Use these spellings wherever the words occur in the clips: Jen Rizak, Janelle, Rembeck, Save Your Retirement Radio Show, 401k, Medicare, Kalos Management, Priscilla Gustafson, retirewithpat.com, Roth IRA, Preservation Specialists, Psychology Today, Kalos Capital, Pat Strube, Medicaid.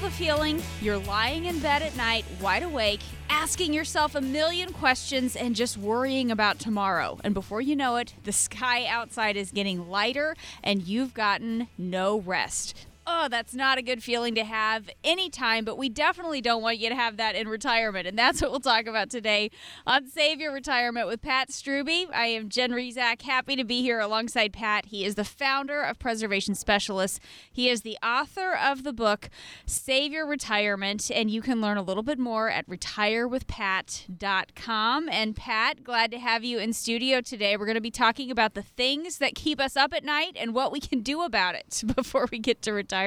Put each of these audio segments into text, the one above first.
The feeling you're lying in bed at night, wide awake, asking yourself a million questions and just worrying about tomorrow. And before you know it, the sky outside is getting lighter and you've gotten no rest. Oh, that's not a good feeling to have anytime, but we definitely don't want you to have that in retirement. And that's what we'll talk about today on Save Your Retirement with Pat Strube. I am Jen Rizak, happy to be here alongside Pat. He is the founder of Preservation Specialists. He is the author of the book, Save Your Retirement, and you can learn a little bit more at retirewithpat.com. And Pat, glad to have you in studio today. We're going to be talking about the things that keep us up at night and what we can do about it before we get to retirement.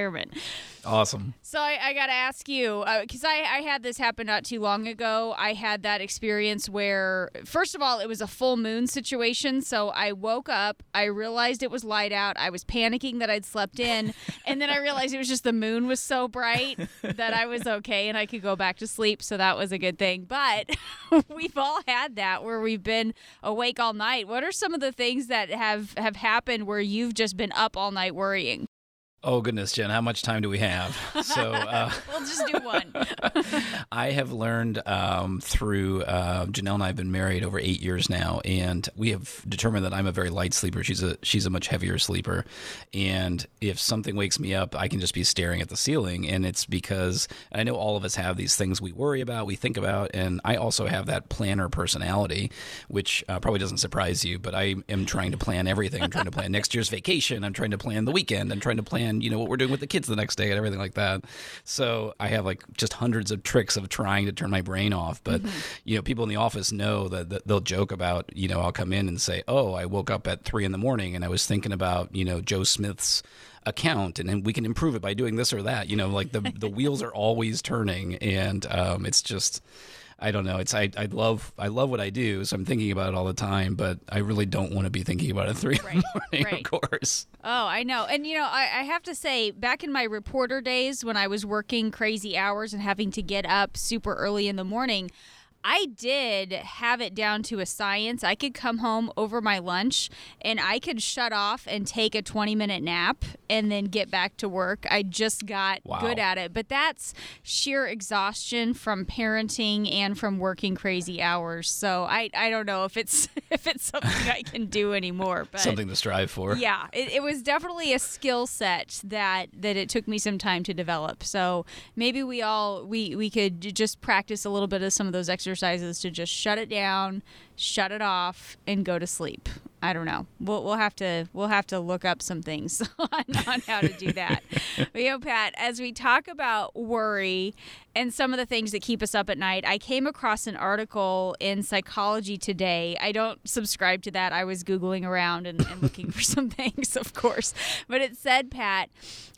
Awesome. So I got to ask you, because I had this happen not too long ago. I had that experience where, first of all, it was a full moon situation. So I woke up, I realized it was light out. I was panicking that I'd slept in. And then I realized it was just the moon was so bright that I was okay and I could go back to sleep. So that was a good thing. But we've all had that where we've been awake all night. What are some of the things that have happened where you've just been up all night worrying? Oh, goodness, Jen, how much time do we have? So we'll just do one. I have learned through Janelle and I have been married over 8 years now, and we have determined that I'm a very light sleeper. She's a much heavier sleeper. And if something wakes me up, I can just be staring at the ceiling. And it's because I know all of us have these things we worry about, we think about. And I also have that planner personality, which probably doesn't surprise you, but I am trying to plan everything. I'm trying to plan next year's vacation. I'm trying to plan the weekend. I'm trying to plan what we're doing with the kids the next day and everything like that. So I have like just hundreds of tricks of trying to turn my brain off. But, people in the office know that they'll joke about, I'll come in and say, oh, I woke up at 3 a.m. and I was thinking about, Joe Smith's account and we can improve it by doing this or that, like the wheels are always turning. And it's just, I don't know. It's I love what I do, so I'm thinking about it all the time. But I really don't want to be thinking about it at 3 a.m. Of course. Oh, I know. And I have to say, back in my reporter days when I was working crazy hours and having to get up super early in the morning, I did have it down to a science. I could come home over my lunch and I could shut off and take a 20-minute nap and then get back to work. I just got good at it. But that's sheer exhaustion from parenting and from working crazy hours. So I don't know if it's something I can do anymore. But something to strive for. Yeah. It was definitely a skill set that it took me some time to develop. So maybe we could just practice a little bit of some of those exercises to just shut it down, shut it off, and go to sleep. I don't know. We'll have to look up some things on how to do that. But Pat, as we talk about worry and some of the things that keep us up at night, I came across an article in Psychology Today. I don't subscribe to that. I was Googling around and looking for some things, of course. But it said, Pat,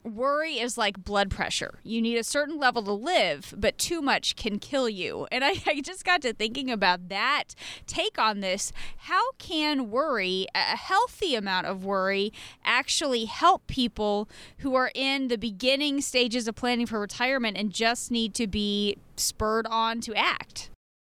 worry is like blood pressure. You need a certain level to live, but too much can kill you. And I just got to thinking about that take on this. How can worry, a healthy amount of worry, actually help people who are in the beginning stages of planning for retirement and just need to be spurred on to act?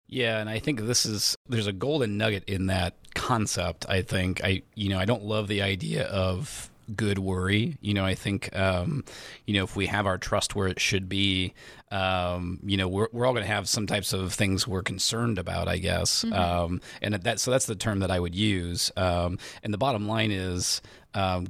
Yeah, and I think there's a golden nugget in that concept. I think I don't love the idea of good worry. I think, if we have our trust where it should be, we're all going to have some types of things we're concerned about, I guess. Mm-hmm. So that's the term that I would use. And the bottom line is,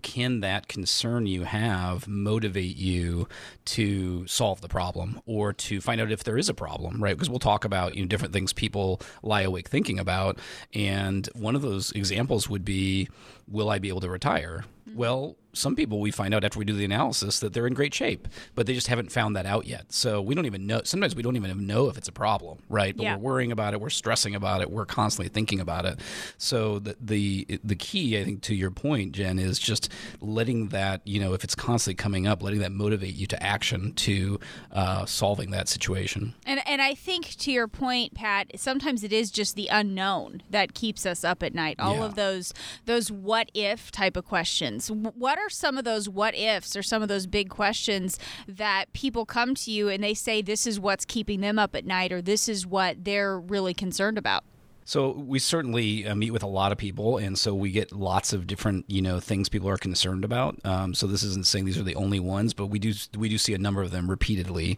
can that concern you have motivate you to solve the problem or to find out if there is a problem, right? Because we'll talk about different things people lie awake thinking about. And one of those examples would be, will I be able to retire? Mm-hmm. Well, some people we find out after we do the analysis that they're in great shape, but they just haven't found that out yet. So we don't even know. Sometimes we don't even know if it's a problem, right? But we're worrying about it. We're stressing about it. We're constantly thinking about it. So the key, I think, to your point, Jen, is just letting that, you know, if it's constantly coming up, letting that motivate you to action to solving that situation. And I think to your point, Pat, sometimes it is just the unknown that keeps us up at night. All of those what if type of questions. What are some of those what ifs or some of those big questions that people come to you and they say this is what's keeping them up at night or this is what they're really concerned about? So we certainly meet with a lot of people, and so we get lots of different, you know, things people are concerned about. So this isn't saying these are the only ones, but we do see a number of them repeatedly.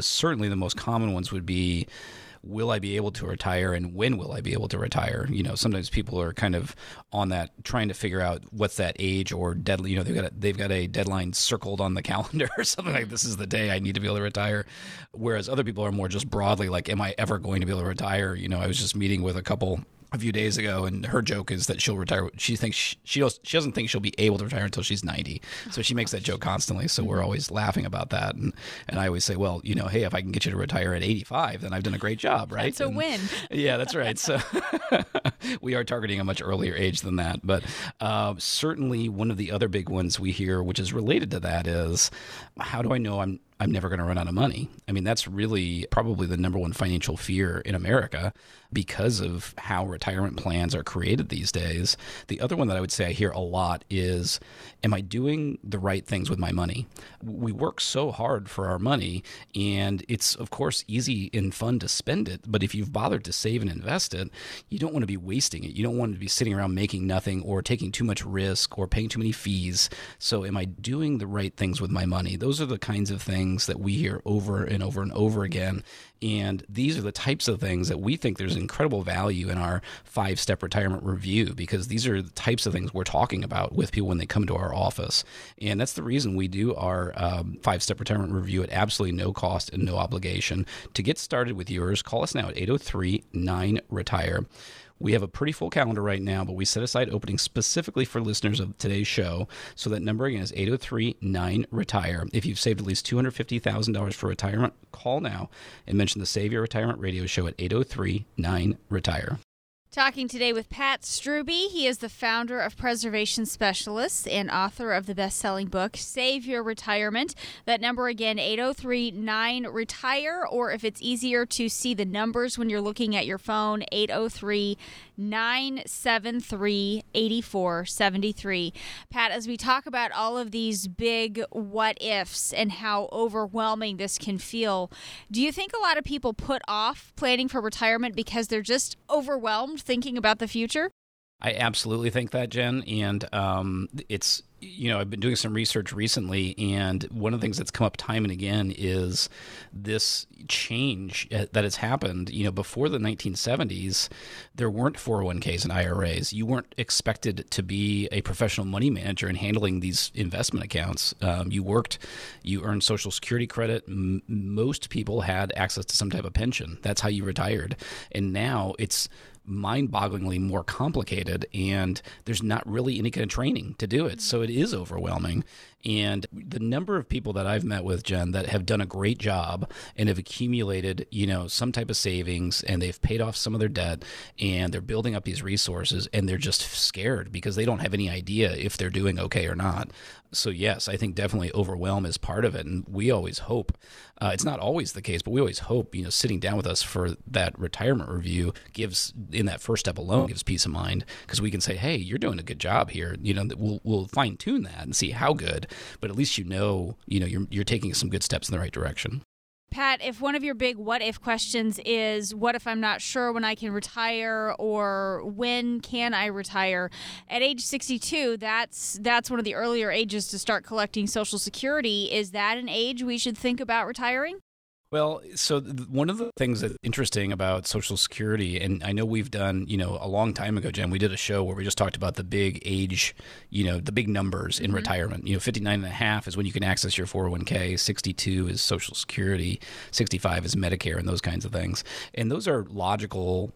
Certainly the most common ones would be, will I be able to retire, and when will I be able to retire? You know, sometimes people are kind of on that, trying to figure out what's that age or deadline. You know, they've got a deadline circled on the calendar or something, like this is the day I need to be able to retire. Whereas other people are more just broadly like, am I ever going to be able to retire? You know, I was just meeting with a couple a few days ago, and her joke is that she'll retire. She thinks she doesn't think she'll be able to retire until she's 90. So she makes that joke constantly. So we're always laughing about that. And I always say, well, you know, hey, if I can get you to retire at 85, then I've done a great job, right? That's a win. Yeah, that's right. So we are targeting a much earlier age than that. But certainly one of the other big ones we hear, which is related to that, is how do I know I'm never going to run out of money? I mean, that's really probably the number one financial fear in America because of how retirement plans are created these days. The other one that I would say I hear a lot is, am I doing the right things with my money? We work so hard for our money, and it's, of course, easy and fun to spend it. But if you've bothered to save and invest it, you don't want to be wasting it. You don't want to be sitting around making nothing or taking too much risk or paying too many fees. So am I doing the right things with my money? Those are the kinds of things that we hear over and over and over again. And these are the types of things that we think there's incredible value in our 5-step retirement review, because these are the types of things we're talking about with people when they come to our office. And that's the reason we do our 5-step retirement review at absolutely no cost and no obligation. To get started with yours, call us now at 803-9-RETIRE. We have a pretty full calendar right now, but we set aside openings specifically for listeners of today's show. So that number again is 803-9-RETIRE. If you've saved at least $250,000 for retirement, call now and mention the Save Your Retirement Radio Show at 803-9-RETIRE. Talking today with Pat Strube. He is the founder of Preservation Specialists and author of the best-selling book, Save Your Retirement. That number again, 803-9-RETIRE, or if it's easier to see the numbers when you're looking at your phone, 803-973-8473. Pat, as we talk about all of these big what-ifs and how overwhelming this can feel, do you think a lot of people put off planning for retirement because they're just overwhelmed thinking about the future? I absolutely think that, Jen, and it's, you know, I've been doing some research recently, and one of the things that's come up time and again is this change that has happened. You know, before the 1970s, there weren't 401ks and IRAs. You weren't expected to be a professional money manager in handling these investment accounts. You earned Social Security credit. Most people had access to some type of pension. That's how you retired. And now it's mind-bogglingly more complicated, and there's not really any kind of training to do it. So it is overwhelming. And the number of people that I've met with, Jen, that have done a great job and have accumulated, you know, some type of savings, and they've paid off some of their debt, and they're building up these resources, and they're just scared because they don't have any idea if they're doing okay or not. So yes, I think definitely overwhelm is part of it. And we always hope, it's not always the case, but we always hope, you know, sitting down with us for that retirement review gives, in that first step alone, gives peace of mind, because we can say, hey, you're doing a good job here. You know, we'll fine tune that and see how good, but at least you know you're taking some good steps in the right direction. Pat, if one of your big what-if questions is, what if I'm not sure when I can retire, or when can I retire? At age 62, that's one of the earlier ages to start collecting Social Security. Is that an age we should think about retiring? Well, so one of the things that's interesting about Social Security, and I know we've done, you know, a long time ago, Jen, we did a show where we just talked about the big age, you know, the big numbers in retirement. You know, 59.5 is when you can access your 401k, 62 is Social Security, 65 is Medicare, and those kinds of things. And those are logical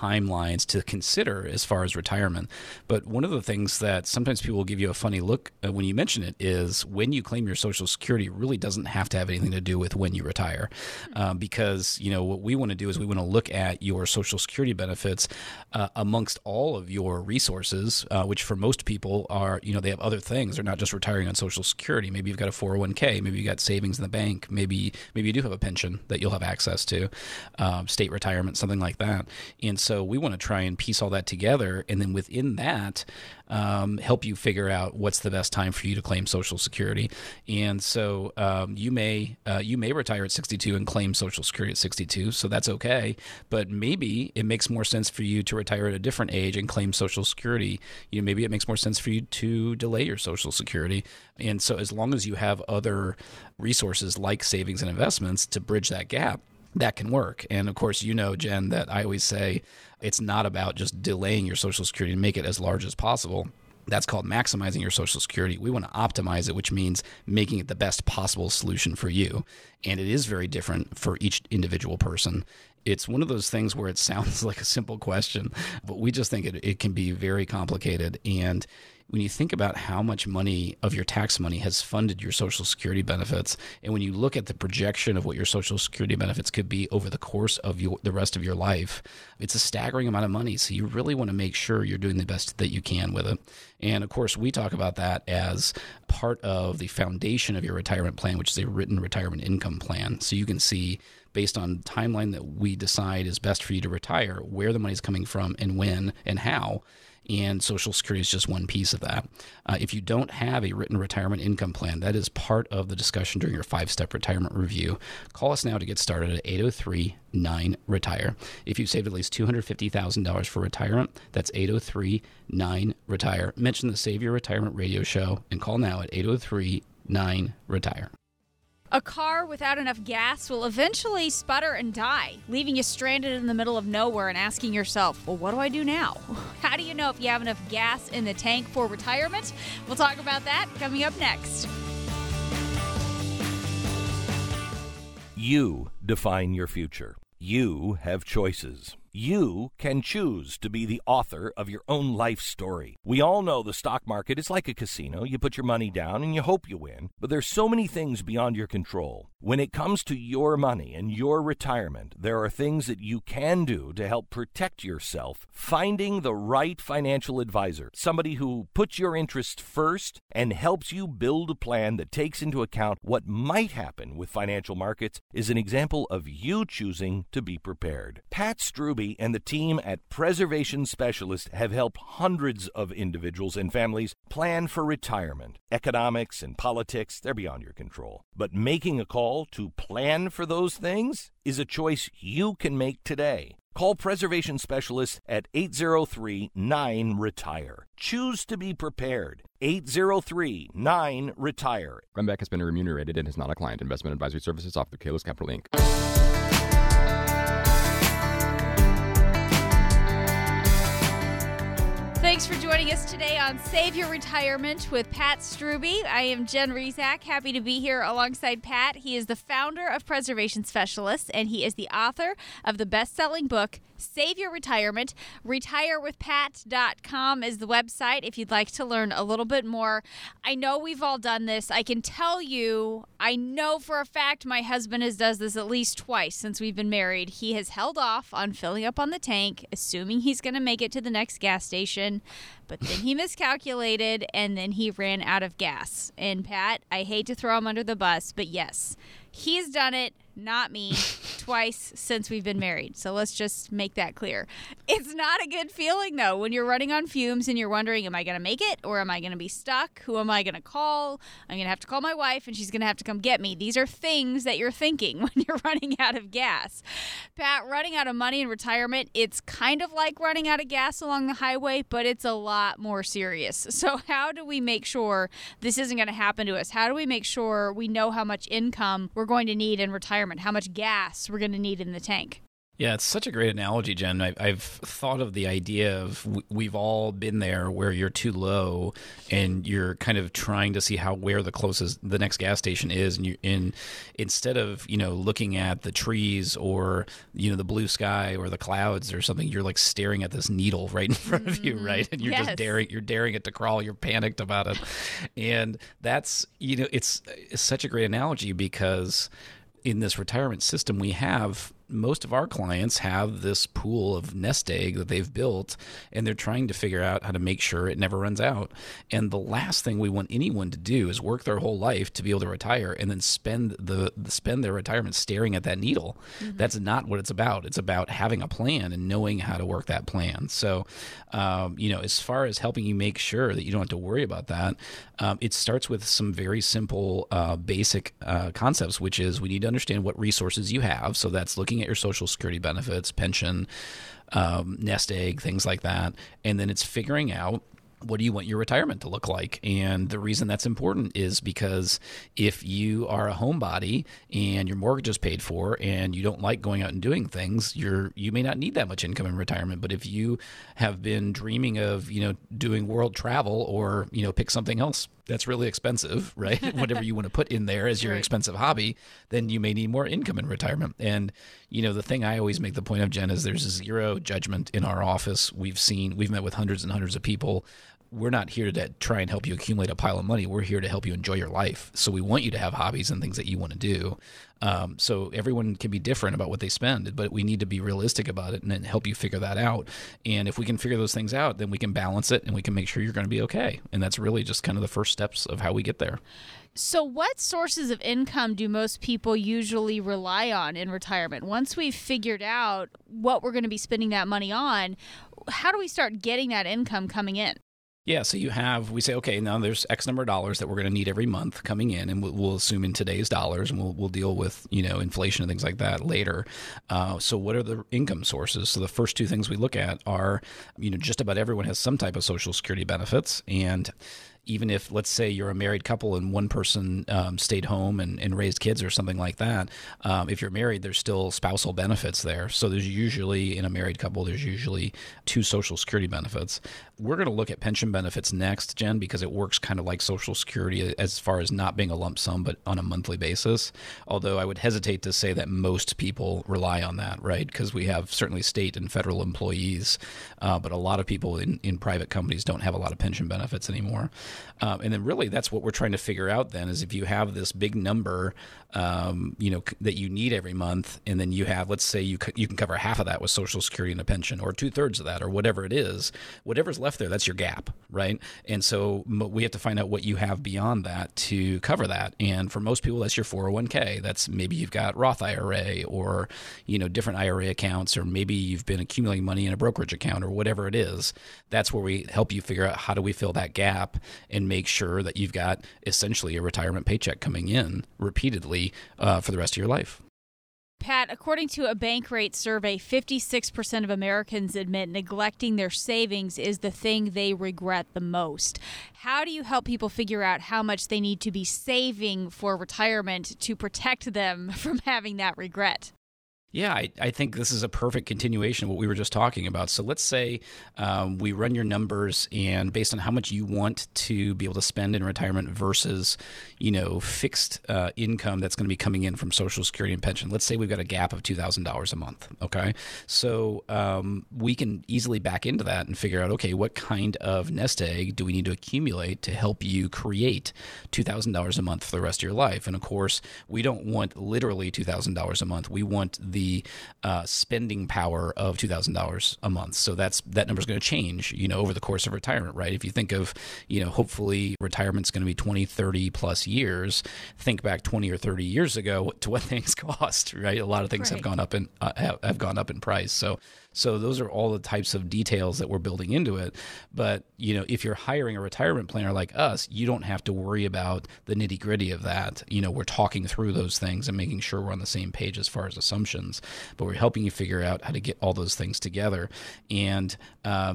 timelines to consider as far as retirement. But one of the things that sometimes people will give you a funny look when you mention it is when you claim your Social Security really doesn't have to have anything to do with when you retire. Because, you know, what we want to do is we want to look at your Social Security benefits amongst all of your resources, which for most people are, you know, they have other things. They're not just retiring on Social Security. Maybe you've got a 401k. Maybe you've got savings in the bank. Maybe you do have a pension that you'll have access to, state retirement, something like that. And so we want to try and piece all that together. And then within that, help you figure out what's the best time for you to claim Social Security. And so you may retire at 62 and claim Social Security at 62, so that's okay. But maybe it makes more sense for you to retire at a different age and claim Social Security. You know, maybe it makes more sense for you to delay your Social Security. And so as long as you have other resources like savings and investments to bridge that gap, that can work. And of course, you know, Jen, that I always say it's not about just delaying your Social Security and make it as large as possible. That's called maximizing your Social Security. We want to optimize it, which means making it the best possible solution for you. And it is very different for each individual person. It's one of those things where it sounds like a simple question, but we just think it can be very complicated. And when you think about how much money of your tax money has funded your Social Security benefits, and when you look at the projection of what your Social Security benefits could be over the course of the rest of your life, it's a staggering amount of money. So you really want to make sure you're doing the best that you can with it. And of course, we talk about that as part of the foundation of your retirement plan, which is a written retirement income plan. So you can see, based on the timeline that we decide is best for you to retire, where the money's coming from and when and how. And Social Security is just one piece of that. If you don't have a written retirement income plan, that is part of the discussion during your 5-step retirement review. Call us now to get started at 803-9-RETIRE. If you saved at least $250,000 for retirement, that's 803-9-RETIRE. Mention the Save Your Retirement Radio Show and call now at 803-9-RETIRE. A car without enough gas will eventually sputter and die, leaving you stranded in the middle of nowhere and asking yourself, well, what do I do now? How do you know if you have enough gas in the tank for retirement? We'll talk about that coming up next. You define your future. You have choices. You can choose to be the author of your own life story. We all know the stock market is like a casino. You put your money down and you hope you win, but there's so many things beyond your control. When it comes to your money and your retirement, there are things that you can do to help protect yourself. Finding the right financial advisor, somebody who puts your interests first and helps you build a plan that takes into account what might happen with financial markets, is an example of you choosing to be prepared. Pat Strube and the team at Preservation Specialists have helped hundreds of individuals and families plan for retirement. Economics and politics, they're beyond your control. But making a call to plan for those things is a choice you can make today. Call Preservation Specialists at 803-9-RETIRE. Choose to be prepared. 803-9-RETIRE. Rembeck has been remunerated and is not a client. Investment advisory services offered through Kalos Capital, Inc. Thanks for joining us today on Save Your Retirement with Pat Strube. I am Jen Rizak, happy to be here alongside Pat. He is the founder of Preservation Specialists, and he is the author of the best-selling book, Save Your Retirement. retirewithpat.com is the website if you'd like to learn a little bit more. I know we've all done this. I can tell you, I know for a fact my husband has done this at least twice since we've been married. He has held off on filling up on the tank, assuming he's going to make it to the next gas station, but then he miscalculated and then he ran out of gas. And Pat, I hate to throw him under the bus, but yes, he's done it, not me, twice since we've been married. So let's just make that clear. It's not a good feeling, though, when you're running on fumes and you're wondering, am I going to make it or am I going to be stuck? Who am I going to call? I'm going to have to call my wife and she's going to have to come get me. These are things that you're thinking when you're running out of gas. Pat, running out of money in retirement, it's kind of like running out of gas along the highway, but it's a lot more serious. So how do we make sure this isn't going to happen to us? How do we make sure we know how much income we're going to need in retirement? How much gas we're going to need in the tank? Yeah, it's such a great analogy, Jen. I've thought of the idea of we've all been there where you're too low and you're kind of trying to see where the closest, the next gas station is. And instead of, looking at the trees or, the blue sky or the clouds or something, you're like staring at this needle right in front of you, right? And you're just daring it to crawl. You're panicked about it. And that's, it's such a great analogy because in this retirement system we have, most of our clients have this pool of nest egg that they've built, and they're trying to figure out how to make sure it never runs out. And the last thing we want anyone to do is work their whole life to be able to retire and then spend their retirement staring at that needle. Mm-hmm. That's not what it's about. It's about having a plan and knowing how to work that plan. So, as far as helping you make sure that you don't have to worry about that, it starts with some very simple, basic concepts, which is we need to understand what resources you have. So that's looking at your Social Security benefits, pension, nest egg, things like that. And then it's figuring out, what do you want your retirement to look like? And the reason that's important is because if you are a homebody and your mortgage is paid for and you don't like going out and doing things, you may not need that much income in retirement. But if you have been dreaming of, doing world travel or, pick something else that's really expensive, right? Whatever you want to put in there as your expensive hobby, then you may need more income in retirement. And, the thing I always make the point of, Jen, is there's zero judgment in our office. We've met with hundreds and hundreds of people. We're not here to try and help you accumulate a pile of money. We're here to help you enjoy your life. So we want you to have hobbies and things that you want to do. So everyone can be different about what they spend, but we need to be realistic about it and then help you figure that out. And if we can figure those things out, then we can balance it and we can make sure you're going to be okay. And that's really just kind of the first steps of how we get there. So what sources of income do most people usually rely on in retirement? Once we've figured out what we're going to be spending that money on, how do we start getting that income coming in? Yeah, so we say, okay, now there's X number of dollars that we're going to need every month coming in, and we'll assume in today's dollars, and we'll deal with, inflation and things like that later. So what are the income sources? So the first two things we look at are, just about everyone has some type of Social Security benefits, and even if, let's say, you're a married couple and one person stayed home and raised kids or something like that, if you're married, there's still spousal benefits there. So there's usually, in a married couple, there's usually two Social Security benefits. We're going to look at pension benefits next, Jen, because it works kind of like Social Security as far as not being a lump sum, but on a monthly basis. Although I would hesitate to say that most people rely on that, right? Because we have certainly state and federal employees, but a lot of people in private companies don't have a lot of pension benefits anymore. And then really that's what we're trying to figure out then is if you have this big number, that you need every month, and then you have, let's say you can cover half of that with Social Security and a pension or 2/3 of that or whatever it is, whatever's left there, that's your gap, right? And so we have to find out what you have beyond that to cover that. And for most people, that's your 401k. That's maybe you've got Roth IRA or, different IRA accounts, or maybe you've been accumulating money in a brokerage account or whatever it is. That's where we help you figure out how do we fill that gap and make sure that you've got essentially a retirement paycheck coming in repeatedly for the rest of your life. Pat, according to a bank rate survey, 56% of Americans admit neglecting their savings is the thing they regret the most. How do you help people figure out how much they need to be saving for retirement to protect them from having that regret? Yeah, I think this is a perfect continuation of what we were just talking about. So let's say we run your numbers, and based on how much you want to be able to spend in retirement versus, fixed income that's going to be coming in from Social Security and pension. Let's say we've got a gap of $2,000 a month. Okay, so we can easily back into that and figure out, okay, what kind of nest egg do we need to accumulate to help you create $2,000 a month for the rest of your life? And of course, we don't want literally $2,000 a month. We want the spending power of $2,000 a month. So that number's going to change, over the course of retirement, right? If you think of, hopefully retirement's going to be 20, 30 plus years, think back 20 or 30 years ago to what things cost, right? A lot of things have gone up in price. So those are all the types of details that we're building into it. But, if you're hiring a retirement planner like us, you don't have to worry about the nitty gritty of that. We're talking through those things and making sure we're on the same page as far as assumptions. systems. But we're helping you figure out how to get all those things together. And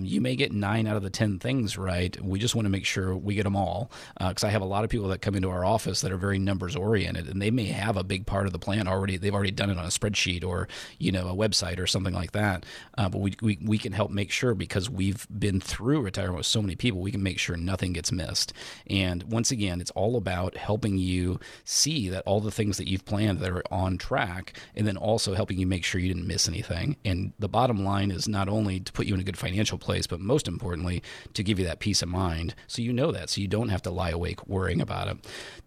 you may get 9 out of the 10 things right. We just want to make sure we get them all, because I have a lot of people that come into our office that are very numbers oriented, and they may have a big part of the plan already. They've already done it on a spreadsheet or, you know, a website or something like that. But we can help make sure, because we've been through retirement with so many people, we can make sure nothing gets missed. And once again, it's all about helping you see that all the things that you've planned that are on track, and then also helping you make sure you didn't miss anything. And the bottom line is not only to put you in a good financial place, but most importantly, to give you that peace of mind, so you know that, so you don't have to lie awake worrying about it.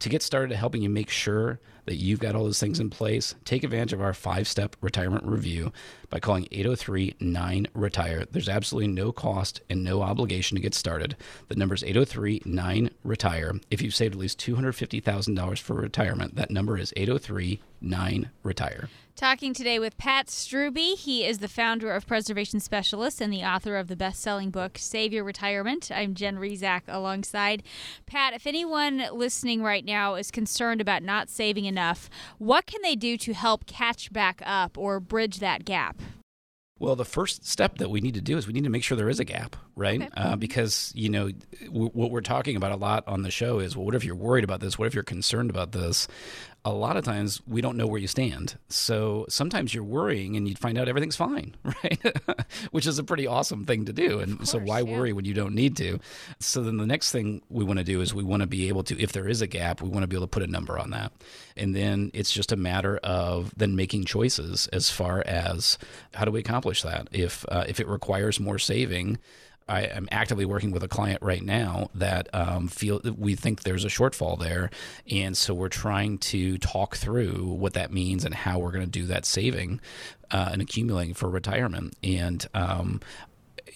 To get started helping you make sure that you've got all those things in place, take advantage of our 5-step retirement review by calling 803-9-RETIRE. There's absolutely no cost and no obligation to get started. The number is 803-9-RETIRE. If you've saved at least $250,000 for retirement, that number is 803-9-RETIRE. Talking today with Pat Strube. He is the founder of Preservation Specialists and the author of the best-selling book, Save Your Retirement. I'm Jen Rizak alongside Pat. If anyone listening right now is concerned about not saving enough, what can they do to help catch back up or bridge that gap? Well, the first step that we need to do is we need to make sure there is a gap, right? Okay. Because, you know, what we're talking about a lot on the show is, well, what if you're worried about this? What if you're concerned about this? A lot of times we don't know where you stand. So sometimes you're worrying and you find out everything's fine, right? Which is a pretty awesome thing to do. And course, so why worry when you don't need to? So then the next thing we want to do is we want to be able to, if there is a gap, we want to be able to put a number on that. And then it's just a matter of then making choices as far as how do we accomplish that? If it requires more saving, I am actively working with a client right now that we think there's a shortfall there. And so we're trying to talk through what that means and how we're going to do that saving and accumulating for retirement. And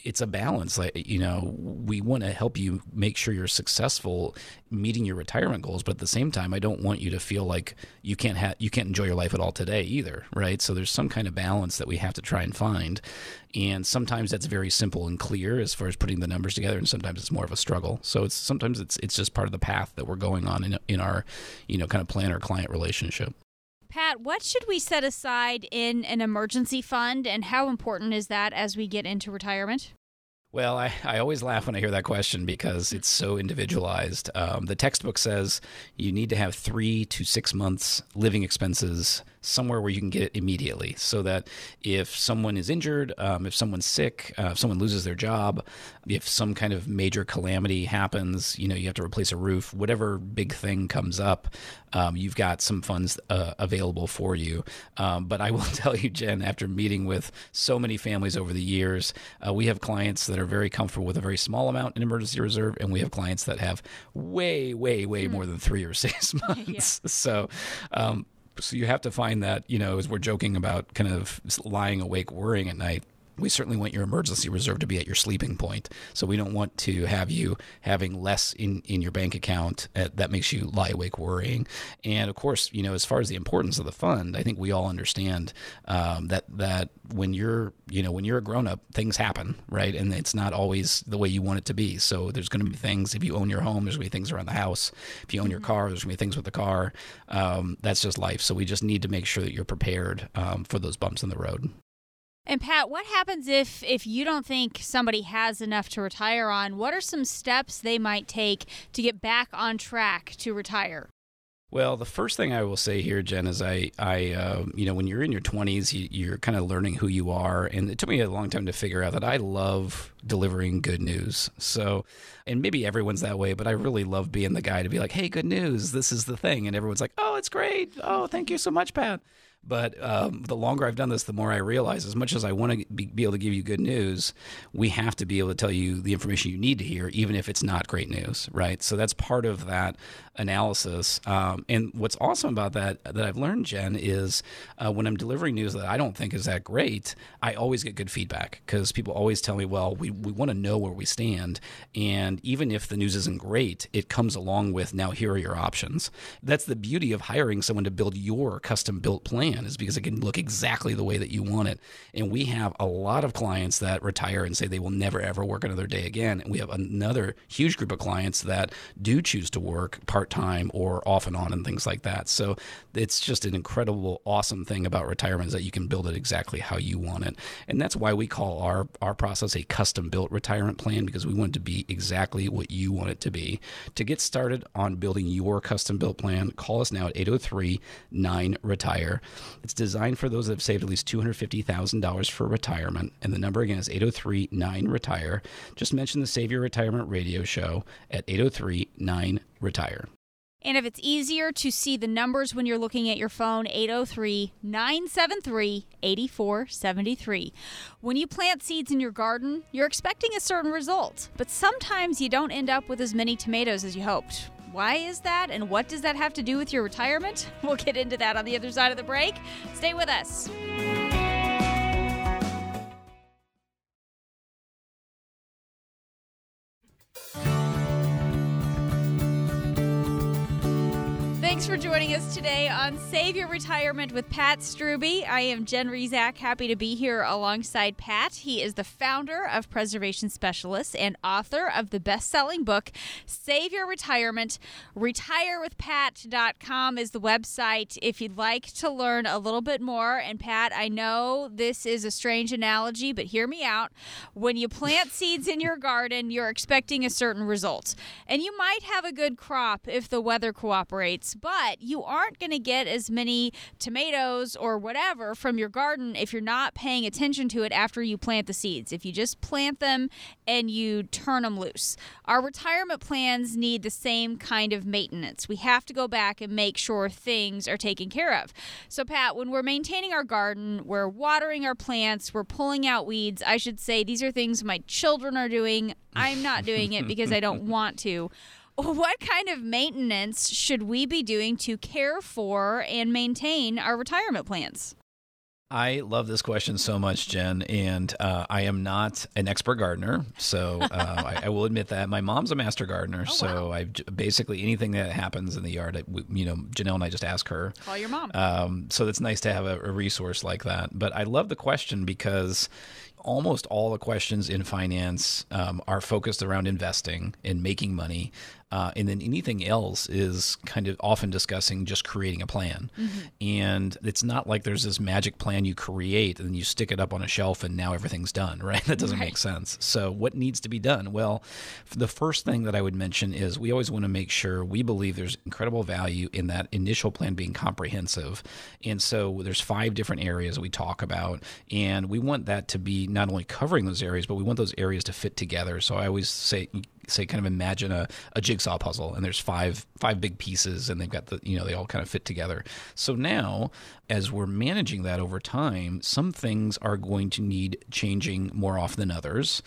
it's a balance. Like, you know, we want to help you make sure you're successful meeting your retirement goals, but at the same time, I don't want you to feel like you can't enjoy your life at all today either, right? So there's some kind of balance that we have to try and find, and sometimes that's very simple and clear as far as putting the numbers together, and sometimes it's more of a struggle. So it's just part of the path that we're going on in our, you know, kind of plan or client relationship. Pat, what should we set aside in an emergency fund, and how important is that as we get into retirement? Well, I always laugh when I hear that question because it's so individualized. The textbook says you need to have 3 to 6 months living expenses somewhere where you can get it immediately, so that if someone is injured, if someone's sick, if someone loses their job, if some kind of major calamity happens, you know, you have to replace a roof, whatever big thing comes up, you've got some funds available for you. But I will tell you, Jen, after meeting with so many families over the years, we have clients that are very comfortable with a very small amount in emergency reserve, and we have clients that have way more than 3 or 6 months. Yeah. So you have to find that, you know, as we're joking about kind of lying awake worrying at night, we certainly want your emergency reserve to be at your sleeping point. So we don't want to have you having less in your bank account that makes you lie awake worrying. And of course, you know, as far as the importance of the fund, I think we all understand that when you're, you know, when you're a grown-up, things happen, right? And it's not always the way you want it to be. So there's going to be things, if you own your home, there's going to be things around the house. If you own your car, there's going to be things with the car. That's just life. So we just need to make sure that you're prepared for those bumps in the road. And Pat, what happens if you don't think somebody has enough to retire on? What are some steps they might take to get back on track to retire? Well, the first thing I will say here, Jen, is I you know, when you're in your 20s, you're kind of learning who you are. And it took me a long time to figure out that I love delivering good news. So, and maybe everyone's that way, but I really love being the guy to be like, hey, good news, this is the thing. And everyone's like, oh, it's great. Oh, thank you so much, Pat. But the longer I've done this, the more I realize, as much as I want to be able to give you good news, we have to be able to tell you the information you need to hear, even if it's not great news, right? So that's part of that analysis. And what's awesome about that I've learned, Jen, is when I'm delivering news that I don't think is that great, I always get good feedback, because people always tell me, well, we want to know where we stand. And even if the news isn't great, it comes along with, now here are your options. That's the beauty of hiring someone to build your custom-built plan. plan, is because it can look exactly the way that you want it. And we have a lot of clients that retire and say they will never, ever work another day again. And we have another huge group of clients that do choose to work part-time or off and on and things like that. So it's just an incredible, awesome thing about retirement is that you can build it exactly how you want it. And that's why we call our process a custom-built retirement plan, because we want it to be exactly what you want it to be. To get started on building your custom-built plan, call us now at 803-9-RETIRE. It's designed for those that have saved at least $250,000 for retirement. And the number again is 803-9-RETIRE. Just mention the Save Your Retirement Radio Show at 803-9-RETIRE. And if it's easier to see the numbers when you're looking at your phone, 803-973-8473. When you plant seeds in your garden, you're expecting a certain result, but sometimes you don't end up with as many tomatoes as you hoped. Why is that, and what does that have to do with your retirement? We'll get into that on the other side of the break. Stay with us. Thanks for joining us today on Save Your Retirement with Pat Strube. I am Jen Rizak, happy to be here alongside Pat. He is the founder of Preservation Specialists and author of the best-selling book, Save Your Retirement. retirewithpat.com is the website if you'd like to learn a little bit more. And Pat, I know this is a strange analogy, but hear me out. When you plant seeds in your garden, you're expecting a certain result. And you might have a good crop if the weather cooperates, but you aren't going to get as many tomatoes or whatever from your garden if you're not paying attention to it after you plant the seeds. If you just plant them and you turn them loose. Our retirement plans need the same kind of maintenance. We have to go back and make sure things are taken care of. So, Pat, when we're maintaining our garden, we're watering our plants, we're pulling out weeds, I should say these are things my children are doing. I'm not doing it because I don't want to. What kind of maintenance should we be doing to care for and maintain our retirement plans? I love this question so much, Jen, and I am not an expert gardener, so I will admit that. My mom's a master gardener, so I basically anything that happens in the yard, Janelle and I just ask her. Call your mom. So it's nice to have a resource like that. But I love the question because almost all the questions in finance are focused around investing and making money. And then anything else is kind of often discussing just creating a plan. Mm-hmm. And it's not like there's this magic plan you create and you stick it up on a shelf and now everything's done, right? That doesn't make sense. So what needs to be done? Well, the first thing that I would mention is we always want to make sure we believe there's incredible value in that initial plan being comprehensive. And so there's 5 different areas we talk about, and we want that to be not only covering those areas, but we want those areas to fit together. So I always say kind of imagine a jigsaw puzzle, and there's five big pieces, and they've got they all kind of fit together. So now, as we're managing that over time, some things are going to need changing more often than others.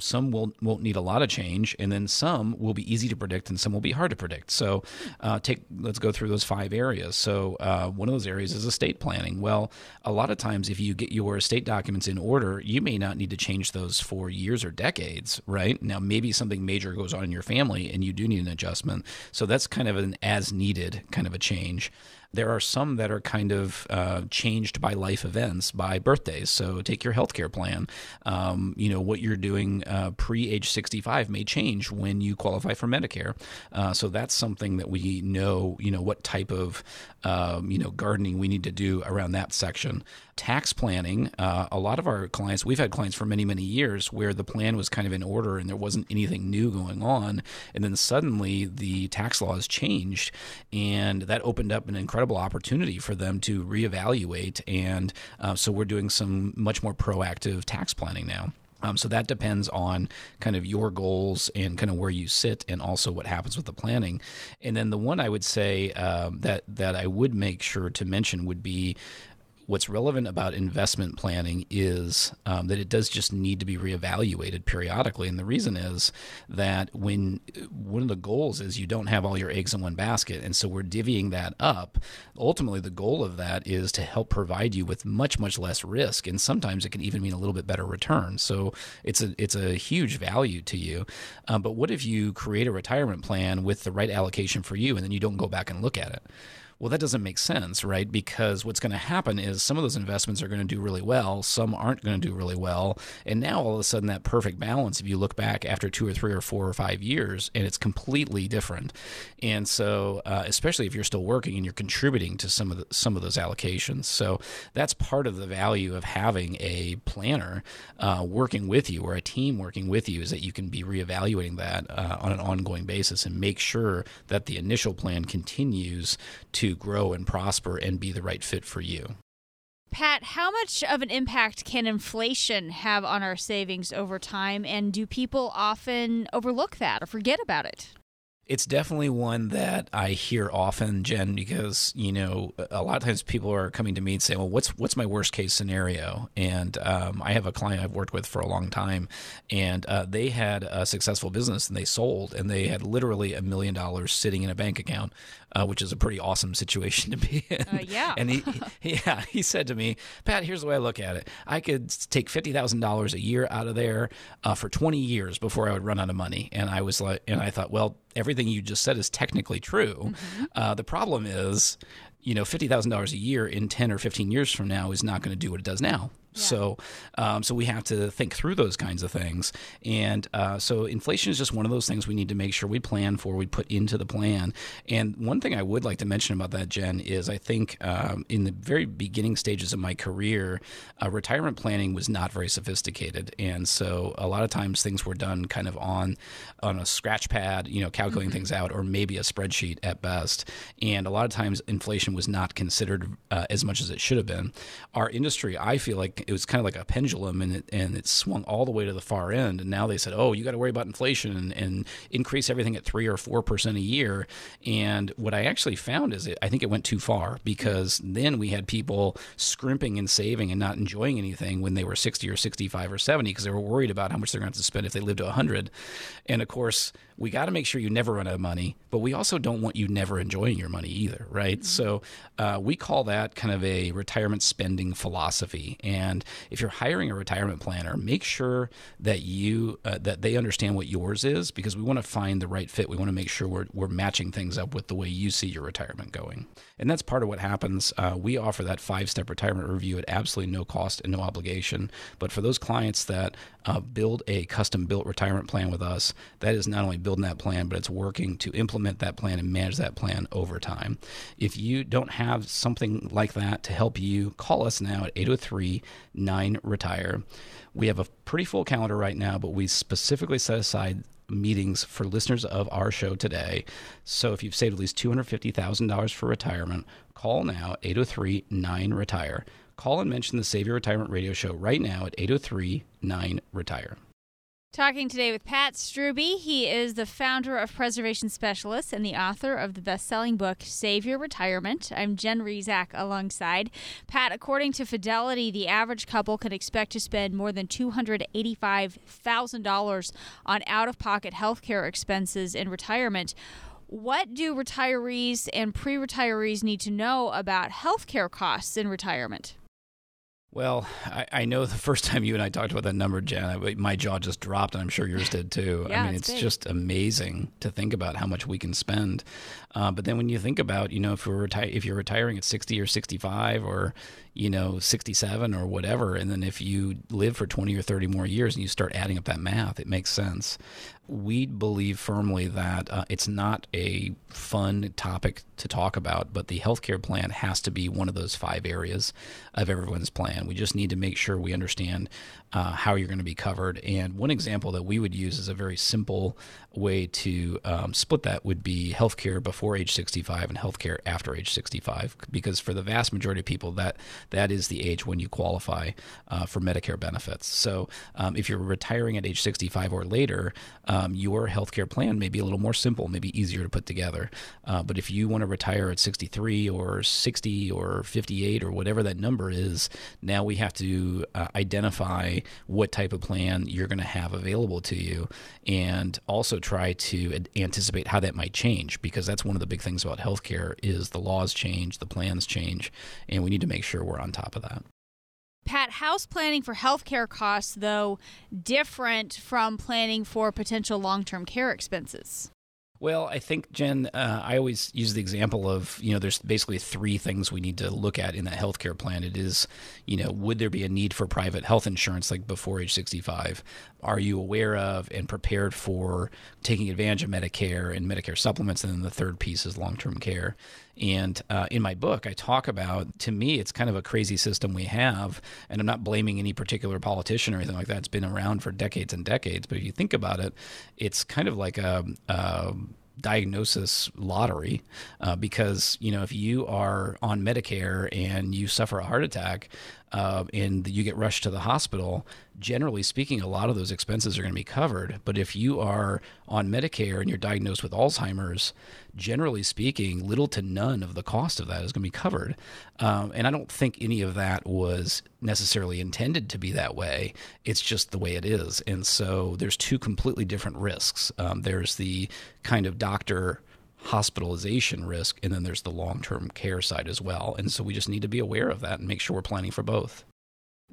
Some won't need a lot of change, and then some will be easy to predict, and some will be hard to predict. So let's go through those 5 areas. So one of those areas is estate planning. Well, a lot of times if you get your estate documents in order, you may not need to change those for years or decades, right? Now, maybe something major goes on in your family and you do need an adjustment. So that's kind of an as needed kind of a change. There are some that are kind of changed by life events, by birthdays. So take your healthcare plan. What you're doing pre-age 65 may change when you qualify for Medicare. So that's something that we know, what type of, gardening we need to do around that section. Tax planning, a lot of our clients, we've had clients for many, many years where the plan was kind of in order and there wasn't anything new going on. And then suddenly the tax laws changed, and that opened up an incredible opportunity for them to reevaluate. And so we're doing some much more proactive tax planning now. So that depends on kind of your goals and kind of where you sit and also what happens with the planning. And then the one I would say that I would make sure to mention would be what's relevant about investment planning is that it does just need to be reevaluated periodically. And the reason is that when one of the goals is you don't have all your eggs in one basket. And so we're divvying that up. Ultimately, the goal of that is to help provide you with much, much less risk. And sometimes it can even mean a little bit better return. So it's a huge value to you. But what if you create a retirement plan with the right allocation for you and then you don't go back and look at it? Well, that doesn't make sense, right? Because what's going to happen is some of those investments are going to do really well, some aren't going to do really well. And now all of a sudden that perfect balance, if you look back after 2 or 3 or 4 or 5 years, and it's completely different. And so especially if you're still working and you're contributing to some of those allocations. So that's part of the value of having a planner working with you or a team working with you, is that you can be reevaluating that on an ongoing basis and make sure that the initial plan continues to grow and prosper and be the right fit for you. Pat, how much of an impact can inflation have on our savings over time? And do people often overlook that or forget about it? It's definitely one that I hear often, Jen, because, you know, a lot of times people are coming to me and saying, well, what's my worst case scenario? And I have a client I've worked with for a long time, and they had a successful business and they sold, and they had literally $1 million sitting in a bank account, which is a pretty awesome situation to be in. Yeah. And he said to me, Pat, here's the way I look at it. I could take $50,000 a year out of there for 20 years before I would run out of money. And I was like, and I thought, well, everything you just said is technically true. Mm-hmm. The problem is, you know, $50,000 a year in 10 or 15 years from now is not going to do what it does now. Yeah. So we have to think through those kinds of things. And so inflation is just one of those things we need to make sure we plan for, we put into the plan. And one thing I would like to mention about that, Jen, is I think in the very beginning stages of my career, retirement planning was not very sophisticated. And so a lot of times things were done kind of on a scratch pad, you know, calculating mm-hmm. things out, or maybe a spreadsheet at best. And a lot of times inflation was not considered as much as it should have been. Our industry, I feel like, it was kind of like a pendulum, and it swung all the way to the far end. And now they said, oh, you got to worry about inflation and increase everything at 3 or 4% a year. And what I actually found is I think it went too far, because then we had people scrimping and saving and not enjoying anything when they were 60 or 65 or 70, because they were worried about how much they're going to have to spend if they live to 100. And of course, we got to make sure you never run out of money, but we also don't want you never enjoying your money either, right? Mm-hmm. So we call that kind of a retirement spending philosophy. And if you're hiring a retirement planner, make sure that you that they understand what yours is, because we want to find the right fit. We want to make sure we're matching things up with the way you see your retirement going. And that's part of what happens. We offer that 5-step retirement review at absolutely no cost and no obligation. But for those clients that build a custom-built retirement plan with us, that is not only building that plan, but it's working to implement that plan and manage that plan over time. If you don't have something like that to help you, call us now at 803-9-RETIRE. We have a pretty full calendar right now, but we specifically set aside meetings for listeners of our show today. So if you've saved at least $250,000 for retirement, call now, 803-9-RETIRE. Call and mention the Save Your Retirement Radio Show right now at 803-9-RETIRE. Talking today with Pat Strube. He is the founder of Preservation Specialists and the author of the best-selling book, Save Your Retirement. I'm Jen Rizak alongside. Pat, according to Fidelity, the average couple could expect to spend more than $285,000 on out-of-pocket health care expenses in retirement. What do retirees and pre-retirees need to know about health care costs in retirement? Well, I know the first time you and I talked about that number, Jen, my jaw just dropped, and I'm sure yours did too. Yeah, I mean, it's just amazing to think about how much we can spend. But then when you think about, you know, if you're retiring at 60 or 65 or, you know, 67 or whatever, and then if you live for 20 or 30 more years and you start adding up that math, it makes sense. We believe firmly that it's not a fun topic to talk about, but the healthcare plan has to be one of those 5 areas of everyone's plan. We just need to make sure we understand how you're going to be covered. And one example that we would use as a very simple way to split that would be healthcare before age 65 and healthcare after age 65, because for the vast majority of people, that is the age when you qualify for Medicare benefits. So if you're retiring at age 65 or later, your healthcare plan may be a little more simple, maybe easier to put together. But if you want to retire at 63 or 60 or 58 or whatever that number is, now we have to identify what type of plan you're going to have available to you, and also try to anticipate how that might change, because that's one of the big things about healthcare is the laws change, the plans change, and we need to make sure we're on top of that. Pat, how's planning for healthcare costs, though, different from planning for potential long-term care expenses? Well, I think, Jen, I always use the example of, there's basically three things we need to look at in that healthcare plan. It is, would there be a need for private health insurance like before age 65? Are you aware of and prepared for taking advantage of Medicare and Medicare supplements? And then the third piece is long-term care. And in my book, I talk about, to me, it's kind of a crazy system we have, and I'm not blaming any particular politician or anything like that. It's been around for decades and decades. But if you think about it, it's kind of like a diagnosis lottery, because, if you are on Medicare and you suffer a heart attack, and you get rushed to the hospital, generally speaking, a lot of those expenses are going to be covered. But if you are on Medicare and you're diagnosed with Alzheimer's, generally speaking, little to none of the cost of that is going to be covered. And I don't think any of that was necessarily intended to be that way. It's just the way it is. And so there's two completely different risks. There's the kind of doctor hospitalization risk, and then there's the long-term care side as well. And so we just need to be aware of that and make sure we're planning for both.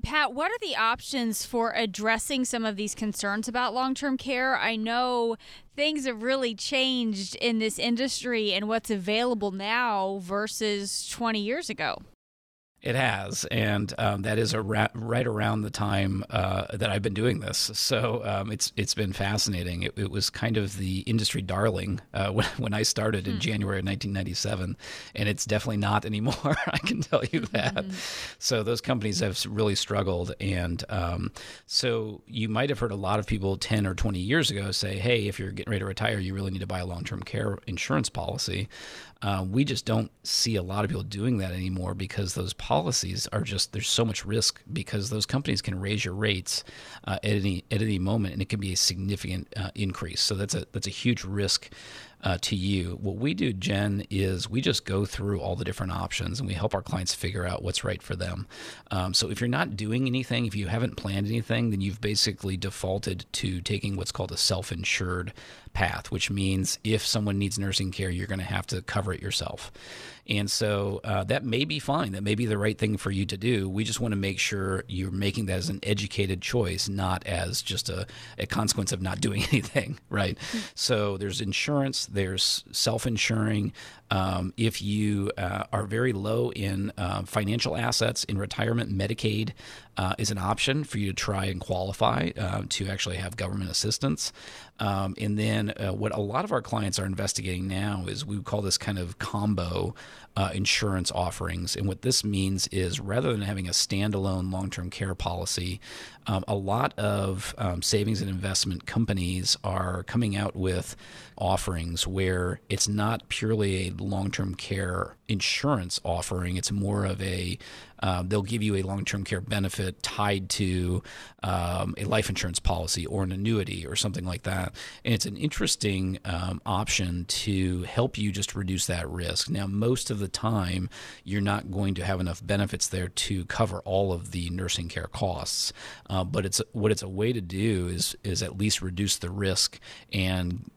Pat, what are the options for addressing some of these concerns about long-term care? I know things have really changed in this industry and what's available now versus 20 years ago. It has, and that is right around the time that I've been doing this. So it's been fascinating. It was kind of the industry darling when I started in January of 1997, and it's definitely not anymore, I can tell you that. Mm-hmm. So those companies have really struggled, and so you might have heard a lot of people 10 or 20 years ago say, hey, if you're getting ready to retire, you really need to buy a long-term care insurance policy. We just don't see a lot of people doing that anymore because those policies are just, there's so much risk because those companies can raise your rates at any moment, and it can be a significant increase. So that's a huge risk to you. What we do, Jen, is we just go through all the different options and we help our clients figure out what's right for them. So if you're not doing anything, if you haven't planned anything, then you've basically defaulted to taking what's called a self-insured path, which means if someone needs nursing care, you're going to have to cover it yourself. And so that may be fine. That may be the right thing for you to do. We just want to make sure you're making that as an educated choice, not as just a consequence of not doing anything, right? Mm-hmm. So there's insurance, there's self-insuring. If you are very low in financial assets in retirement, Medicaid is an option for you to try and qualify to actually have government assistance. And then what a lot of our clients are investigating now is we would call this kind of combo insurance offerings. And what this means is rather than having a standalone long-term care policy, a lot of savings and investment companies are coming out with offerings where it's not purely a long-term care insurance offering. It's more of a they'll give you a long-term care benefit tied to a life insurance policy or an annuity or something like that. And it's an interesting option to help you just reduce that risk. Now, most of the time, you're not going to have enough benefits there to cover all of the nursing care costs. But it's a way to do is at least reduce the risk and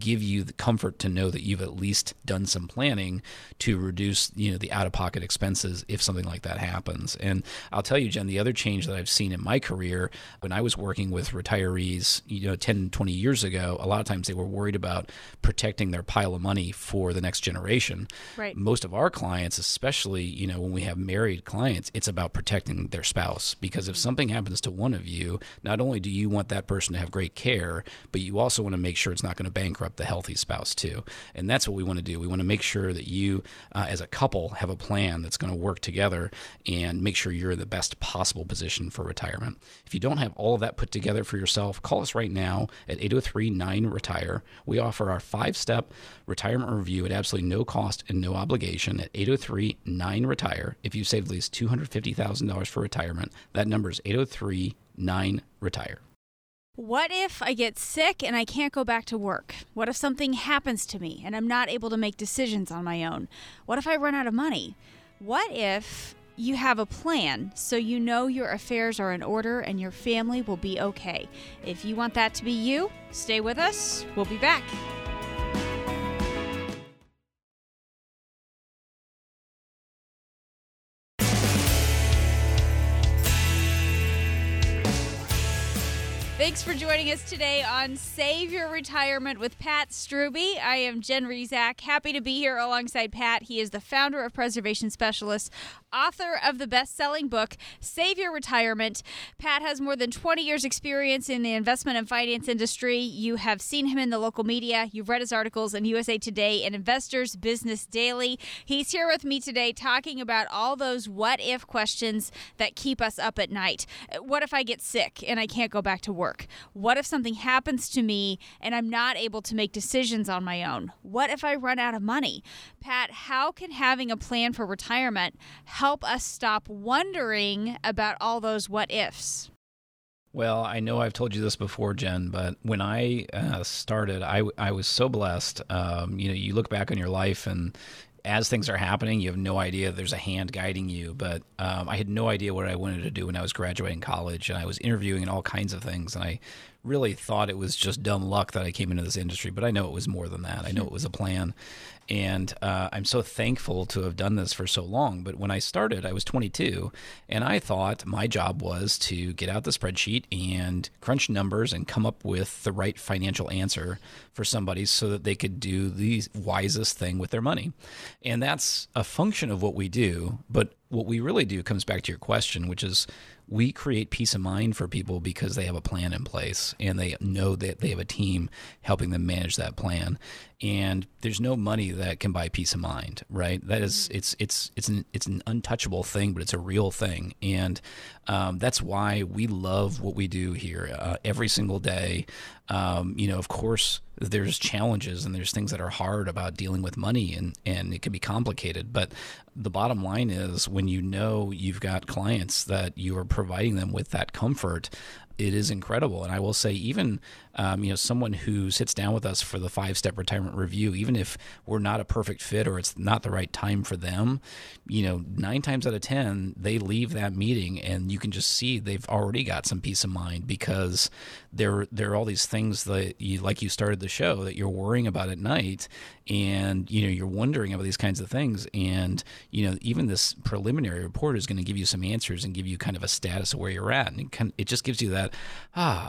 give you the comfort to know that you've at least done some planning to reduce, the out-of-pocket expenses if something like that happens. And I'll tell you, Jen, the other change that I've seen in my career, when I was working with retirees, 10, 20 years ago, a lot of times they were worried about protecting their pile of money for the next generation. Right. Most of our clients, especially, when we have married clients, it's about protecting their spouse, because if something happens to one of you, not only do you want that person to have great care, but you also want to make sure it's not going to bankrupt the healthy spouse too. And that's what we want to do. We want to make sure that you as a couple have a plan that's going to work together and make sure you're in the best possible position for retirement. If you don't have all of that put together for yourself, call us right now at 803-9-RETIRE. We offer our 5-step retirement review at absolutely no cost and no obligation at 803-9-RETIRE. If you save at least $250,000 for retirement, that number is 803-9-RETIRE. What if I get sick and I can't go back to work? What if something happens to me and I'm not able to make decisions on my own? What if I run out of money? What if you have a plan so you know your affairs are in order and your family will be okay? If you want that to be you, stay with us. We'll be back. Thanks for joining us today on Save Your Retirement with Pat Strube. I am Jen Rizak. Happy to be here alongside Pat. He is the founder of Preservation Specialists, author of the best-selling book, Save Your Retirement. Pat has more than 20 years' experience in the investment and finance industry. You have seen him in the local media. You've read his articles in USA Today and Investors Business Daily. He's here with me today talking about all those what-if questions that keep us up at night. What if I get sick and I can't go back to work? What if something happens to me and I'm not able to make decisions on my own? What if I run out of money? Pat, how can having a plan for retirement help us stop wondering about all those what ifs? Well, I know I've told you this before, Jen, but when I started, I was so blessed. You look back on your life and as things are happening, you have no idea. There's a hand guiding you. But I had no idea what I wanted to do when I was graduating college, and I was interviewing and all kinds of things. And I really thought it was just dumb luck that I came into this industry, but I know it was more than that. I know it was a plan. And I'm so thankful to have done this for so long. But when I started, I was 22, and I thought my job was to get out the spreadsheet and crunch numbers and come up with the right financial answer for somebody so that they could do the wisest thing with their money. And that's a function of what we do. But what we really do comes back to your question, which is we create peace of mind for people because they have a plan in place and they know that they have a team helping them manage that plan. And there's no money that can buy peace of mind, right? That is, it's an untouchable thing, but it's a real thing. And that's why we love what we do here every single day. Of course, there's challenges and there's things that are hard about dealing with money and it can be complicated. But the bottom line is when you know you've got clients that you are providing them with that comfort, it is incredible. And I will say even, someone who sits down with us for the 5-step retirement review, even if we're not a perfect fit or it's not the right time for them, 9 times out of 10, they leave that meeting and you can just see they've already got some peace of mind because there are all these things that you, like you started the show, that you're worrying about at night and, you're wondering about these kinds of things. And, even this preliminary report is going to give you some answers and give you kind of a status of where you're at. And it just gives you that,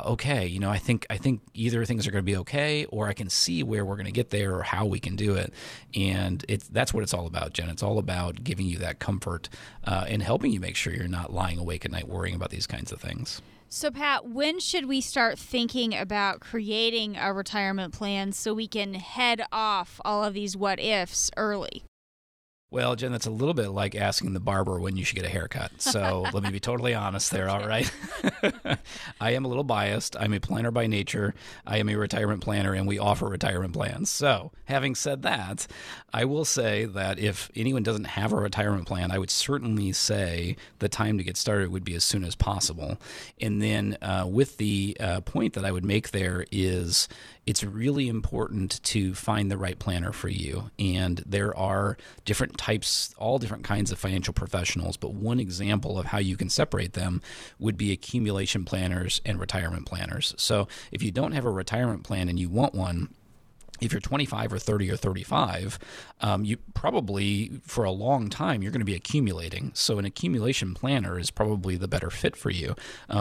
okay, I think either things are going to be okay, or I can see where we're going to get there or how we can do it. And that's what it's all about, Jen. It's all about giving you that comfort and helping you make sure you're not lying awake at night worrying about these kinds of things. So, Pat, when should we start thinking about creating a retirement plan so we can head off all of these what-ifs early? Well, Jen, that's a little bit like asking the barber when you should get a haircut. So let me be totally honest there, all right? I am a little biased. I'm a planner by nature. I am a retirement planner, and we offer retirement plans. So having said that, I will say that if anyone doesn't have a retirement plan, I would certainly say the time to get started would be as soon as possible. And then with the point that I would make there is it's really important to find the right planner for you. And there are different types, all different kinds of financial professionals. But one example of how you can separate them would be accumulation planners and retirement planners. So if you don't have a retirement plan and you want one, if you're 25 or 30 or 35, you probably, for a long time, you're going to be accumulating. So an accumulation planner is probably the better fit for you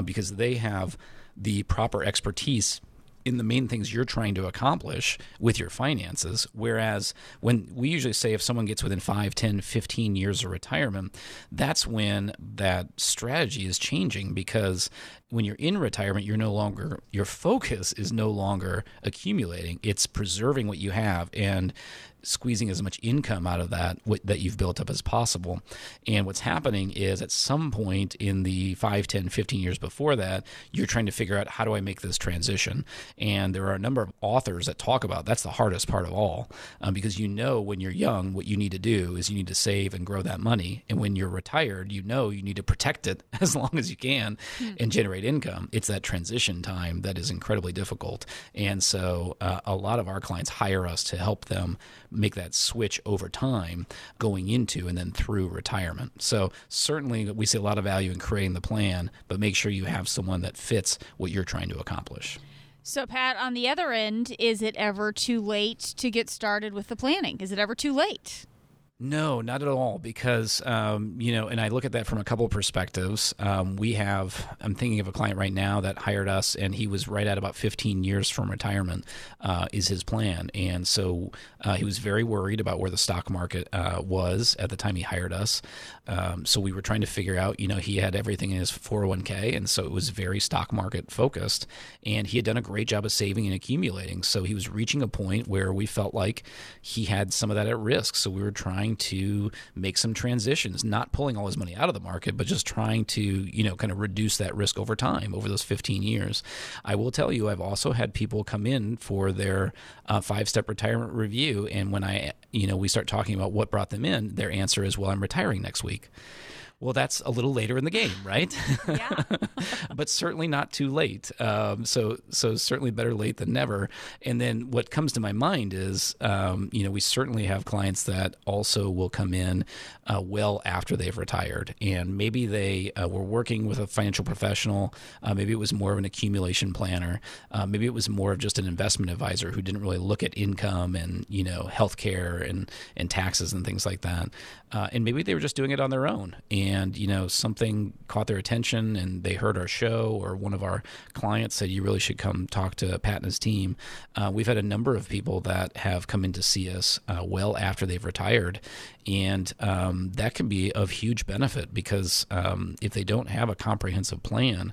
because they have the proper expertise in the main things you're trying to accomplish with your finances. Whereas when we usually say if someone gets within 5, 10, 15 years of retirement, that's when that strategy is changing because when you're in retirement, your focus is no longer accumulating. It's preserving what you have and squeezing as much income out of that you've built up as possible. And what's happening is at some point in the 5, 10, 15 years before that, you're trying to figure out how do I make this transition? And there are a number of authors that talk about that's the hardest part of all because when you're young, what you need to do is you need to save and grow that money. And when you're retired, you need to protect it as long as you can and generate income. It's that transition time that is incredibly difficult. And so a lot of our clients hire us to help them make that switch over time going into and then through retirement. So certainly we see a lot of value in creating the plan, but make sure you have someone that fits what you're trying to accomplish. So, Pat, on the other end, is it ever too late to get started with the planning? Is it ever too late? No, not at all, because, and I look at that from a couple of perspectives. I'm thinking of a client right now that hired us, and he was right at about 15 years from retirement is his plan. And so he was very worried about where the stock market was at the time he hired us. So we were trying to figure out, he had everything in his 401k, and so it was very stock market focused. And he had done a great job of saving and accumulating. So he was reaching a point where we felt like he had some of that at risk. So we were trying to make some transitions, not pulling all his money out of the market, but just trying to, kind of reduce that risk over time, over those 15 years. I will tell you, I've also had people come in for their five-step retirement review. And when we start talking about what brought them in, their answer is, well, I'm retiring next week. Well, that's a little later in the game, right? Yeah. But certainly not too late. So certainly better late than never. And then what comes to my mind is, we certainly have clients that also will come in well after they've retired. And maybe they were working with a financial professional. Maybe it was more of an accumulation planner. Maybe it was more of just an investment advisor who didn't really look at income and, healthcare and taxes and things like that. And maybe they were just doing it on their own. And, something caught their attention and they heard our show, or one of our clients said, you really should come talk to Pat and his team. We've had a number of people that have come in to see us well after they've retired. And that can be of huge benefit because if they don't have a comprehensive plan,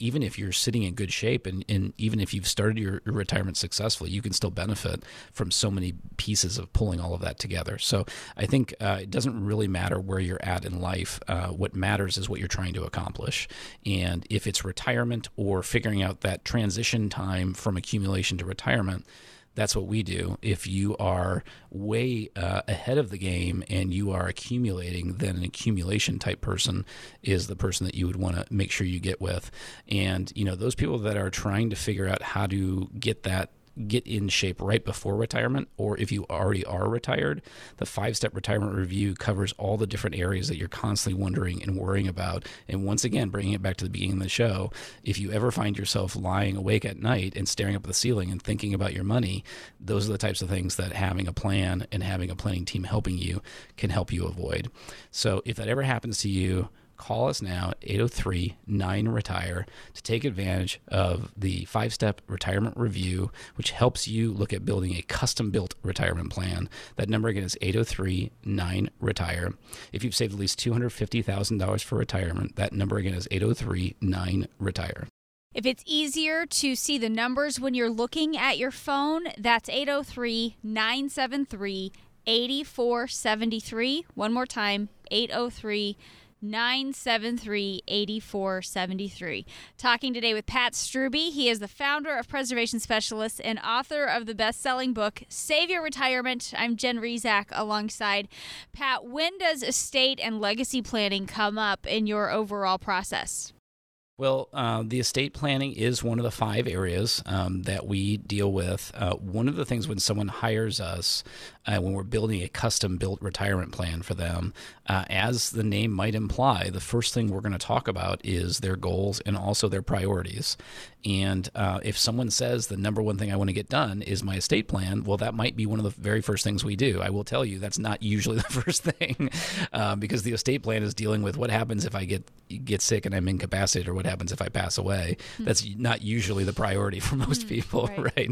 even if you're sitting in good shape and even if you've started your retirement successfully, you can still benefit from so many pieces of pulling all of that together. So I think it doesn't really matter where you're at in life. What matters is what you're trying to accomplish. And if it's retirement or figuring out that transition time from accumulation to retirement, that's what we do. If you are way ahead of the game and you are accumulating, then an accumulation type person is the person that you would want to make sure you get with. And, those people that are trying to figure out how to get in shape right before retirement, or if you already are retired, the five-step retirement review covers all the different areas that you're constantly wondering and worrying about. And once again, bringing it back to the beginning of the show, if you ever find yourself lying awake at night and staring up at the ceiling and thinking about your money, those are the types of things that having a plan and having a planning team helping you can help you avoid. So if that ever happens to you, call us now, 803-9-RETIRE, to take advantage of the five-step retirement review, which helps you look at building a custom-built retirement plan. That number again is 803-9-RETIRE. If you've saved at least $250,000 for retirement, that number again is 803-9-RETIRE. If it's easier to see the numbers when you're looking at your phone, that's 803-973-8473. One more time, 803-973-8473. Talking today with Pat Strube. He is the founder of Preservation Specialists and author of the best-selling book, Save Your Retirement. I'm Jen Rizak alongside Pat. When does estate and legacy planning come up in your overall process? Well, the estate planning is one of the five areas that we deal with. One of the things when someone hires us, when we're building a custom-built retirement plan for them, as the name might imply, the first thing we're going to talk about is their goals and also their priorities. And if someone says the number one thing I want to get done is my estate plan, well, that might be one of the very first things we do. I will tell you that's not usually the first thing because the estate plan is dealing with what happens if I get sick and I'm incapacitated, or what happens if I pass away. That's not usually the priority for most people, right?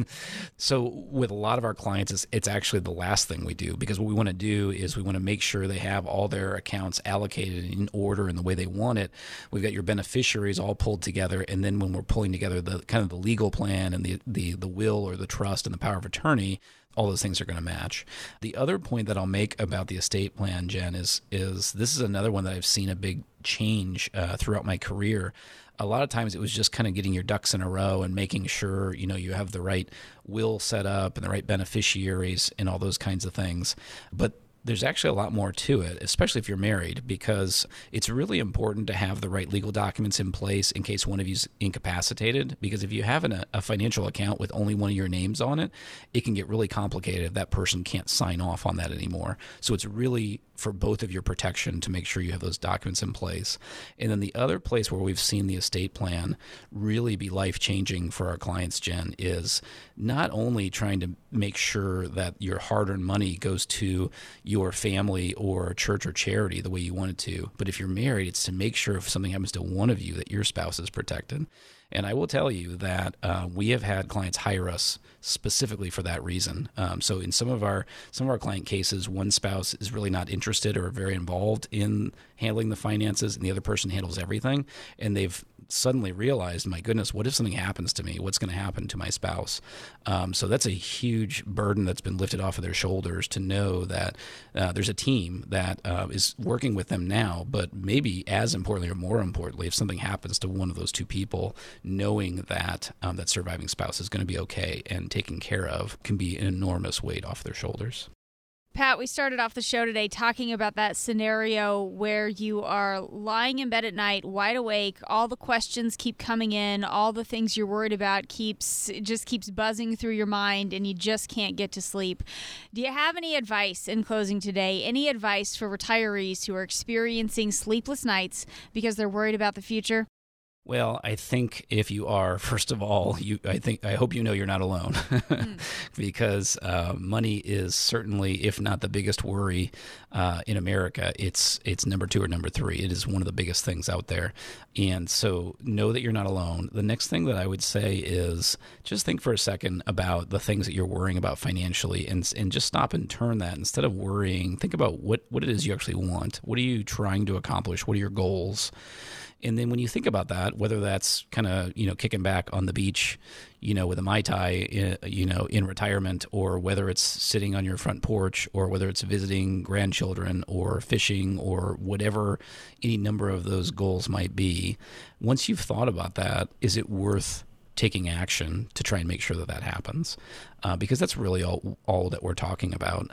So with a lot of our clients, it's actually the last thing we do, because what we want to do is we want to make sure they have all their accounts allocated in order and the way they want it. We've got your beneficiaries all pulled together, and then when we're pulling together the kind of the legal plan and the will or the trust and the power of attorney, all those things are going to match. The other point that I'll make about the estate plan, Jen, is this is another one that I've seen a big change throughout my career. A lot of times it was just kind of getting your ducks in a row and making sure, you have the right will set up and the right beneficiaries and all those kinds of things. But there's actually a lot more to it, especially if you're married, because it's really important to have the right legal documents in place in case one of you's incapacitated. Because if you have a financial account with only one of your names on it, it can get really complicated if that person can't sign off on that anymore. So it's really for both of your protection to make sure you have those documents in place. And then the other place where we've seen the estate plan really be life-changing for our clients, Jen, is not only trying to make sure that your hard-earned money goes to your your family or church or charity the way you want it to. But if you're married, it's to make sure if something happens to one of you that your spouse is protected. And I will tell you that we have had clients hire us specifically for that reason. So in some of our client cases, one spouse is really not interested or very involved in handling the finances, and the other person handles everything. And they've suddenly realized, my goodness, what if something happens to me? What's going to happen to my spouse? So that's a huge burden that's been lifted off of their shoulders to know that there's a team that is working with them now, but maybe as importantly or more importantly, if something happens to one of those two people, knowing that that surviving spouse is going to be okay and taken care of can be an enormous weight off their shoulders. Pat, we started off the show today talking about that scenario where you are lying in bed at night, wide awake, all the questions keep coming in, all the things you're worried about just keeps buzzing through your mind, and you just can't get to sleep. Do you have any advice in closing today? Any advice for retirees who are experiencing sleepless nights because they're worried about the future? Well, I think if you are, first of all, I hope you know you're not alone because money is certainly, if not the biggest worry in America, it's number two or number three. It is one of the biggest things out there. And so know that you're not alone. The next thing that I would say is just think for a second about the things that you're worrying about financially and just stop and turn that. Instead of worrying, think about what it is you actually want. What are you trying to accomplish? What are your goals? And then when you think about that, whether that's kind of, kicking back on the beach, with a Mai Tai, in retirement, or whether it's sitting on your front porch, or whether it's visiting grandchildren or fishing or whatever any number of those goals might be, once you've thought about that, is it worth taking action to try and make sure that happens? Because that's really all that we're talking about.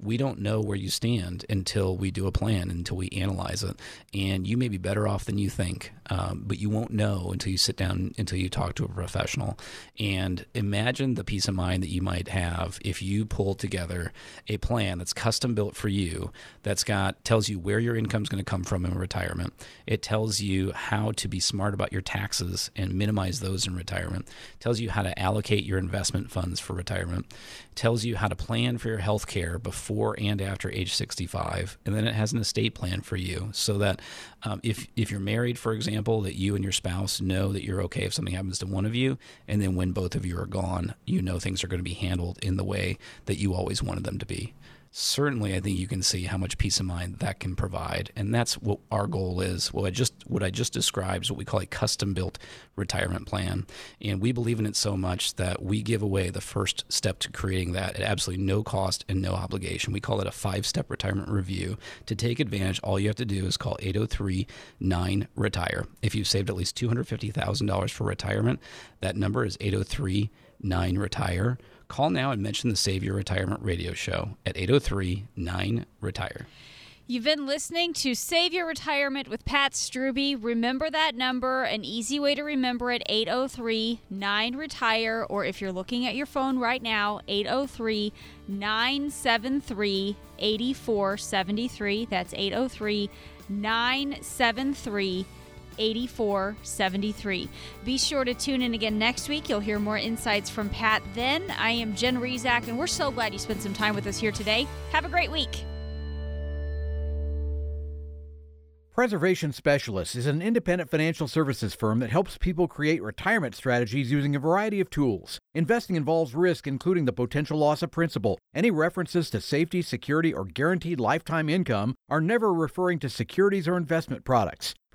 We don't know where you stand until we do a plan, until we analyze it. And you may be better off than you think, but you won't know until you sit down, until you talk to a professional. And imagine the peace of mind that you might have if you pull together a plan that's custom built for you, tells you where your income is going to come from in retirement. It tells you how to be smart about your taxes and minimize those in retirement. It tells you how to allocate your investment funds for retirement, tells you how to plan for your health care before and after age 65, and then it has an estate plan for you so that if you're married, for example, that you and your spouse know that you're okay if something happens to one of you, and then when both of you are gone, things are going to be handled in the way that you always wanted them to be. Certainly, I think you can see how much peace of mind that can provide, and that's what our goal is. What I just described is what we call a custom-built retirement plan, and we believe in it so much that we give away the first step to creating that at absolutely no cost and no obligation. We call it a 5-step retirement review. To take advantage, all you have to do is call 803-9-RETIRE. If you've saved at least $250,000 for retirement, that number is 803-9-RETIRE. Call now and mention the Save Your Retirement Radio Show at 803-9-RETIRE. You've been listening to Save Your Retirement with Pat Strube. Remember that number. An easy way to remember it, 803-9-RETIRE, or if you're looking at your phone right now, 803-973-8473. That's 803-973-8473. 8473. Be sure to tune in again next week. You'll hear more insights from Pat then. I am Jen Rizak, and we're so glad you spent some time with us here today. Have a great week. Preservation Specialists is an independent financial services firm that helps people create retirement strategies using a variety of tools. Investing involves risk, including the potential loss of principal. Any references to safety, security, or guaranteed lifetime income are never referring to securities or investment products.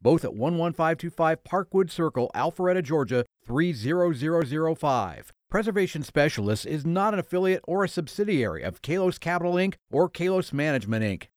both at 11525 Parkwood Circle, Alpharetta, Georgia, 30005. Preservation Specialists is not an affiliate or a subsidiary of Kalos Capital, Inc. or Kalos Management, Inc.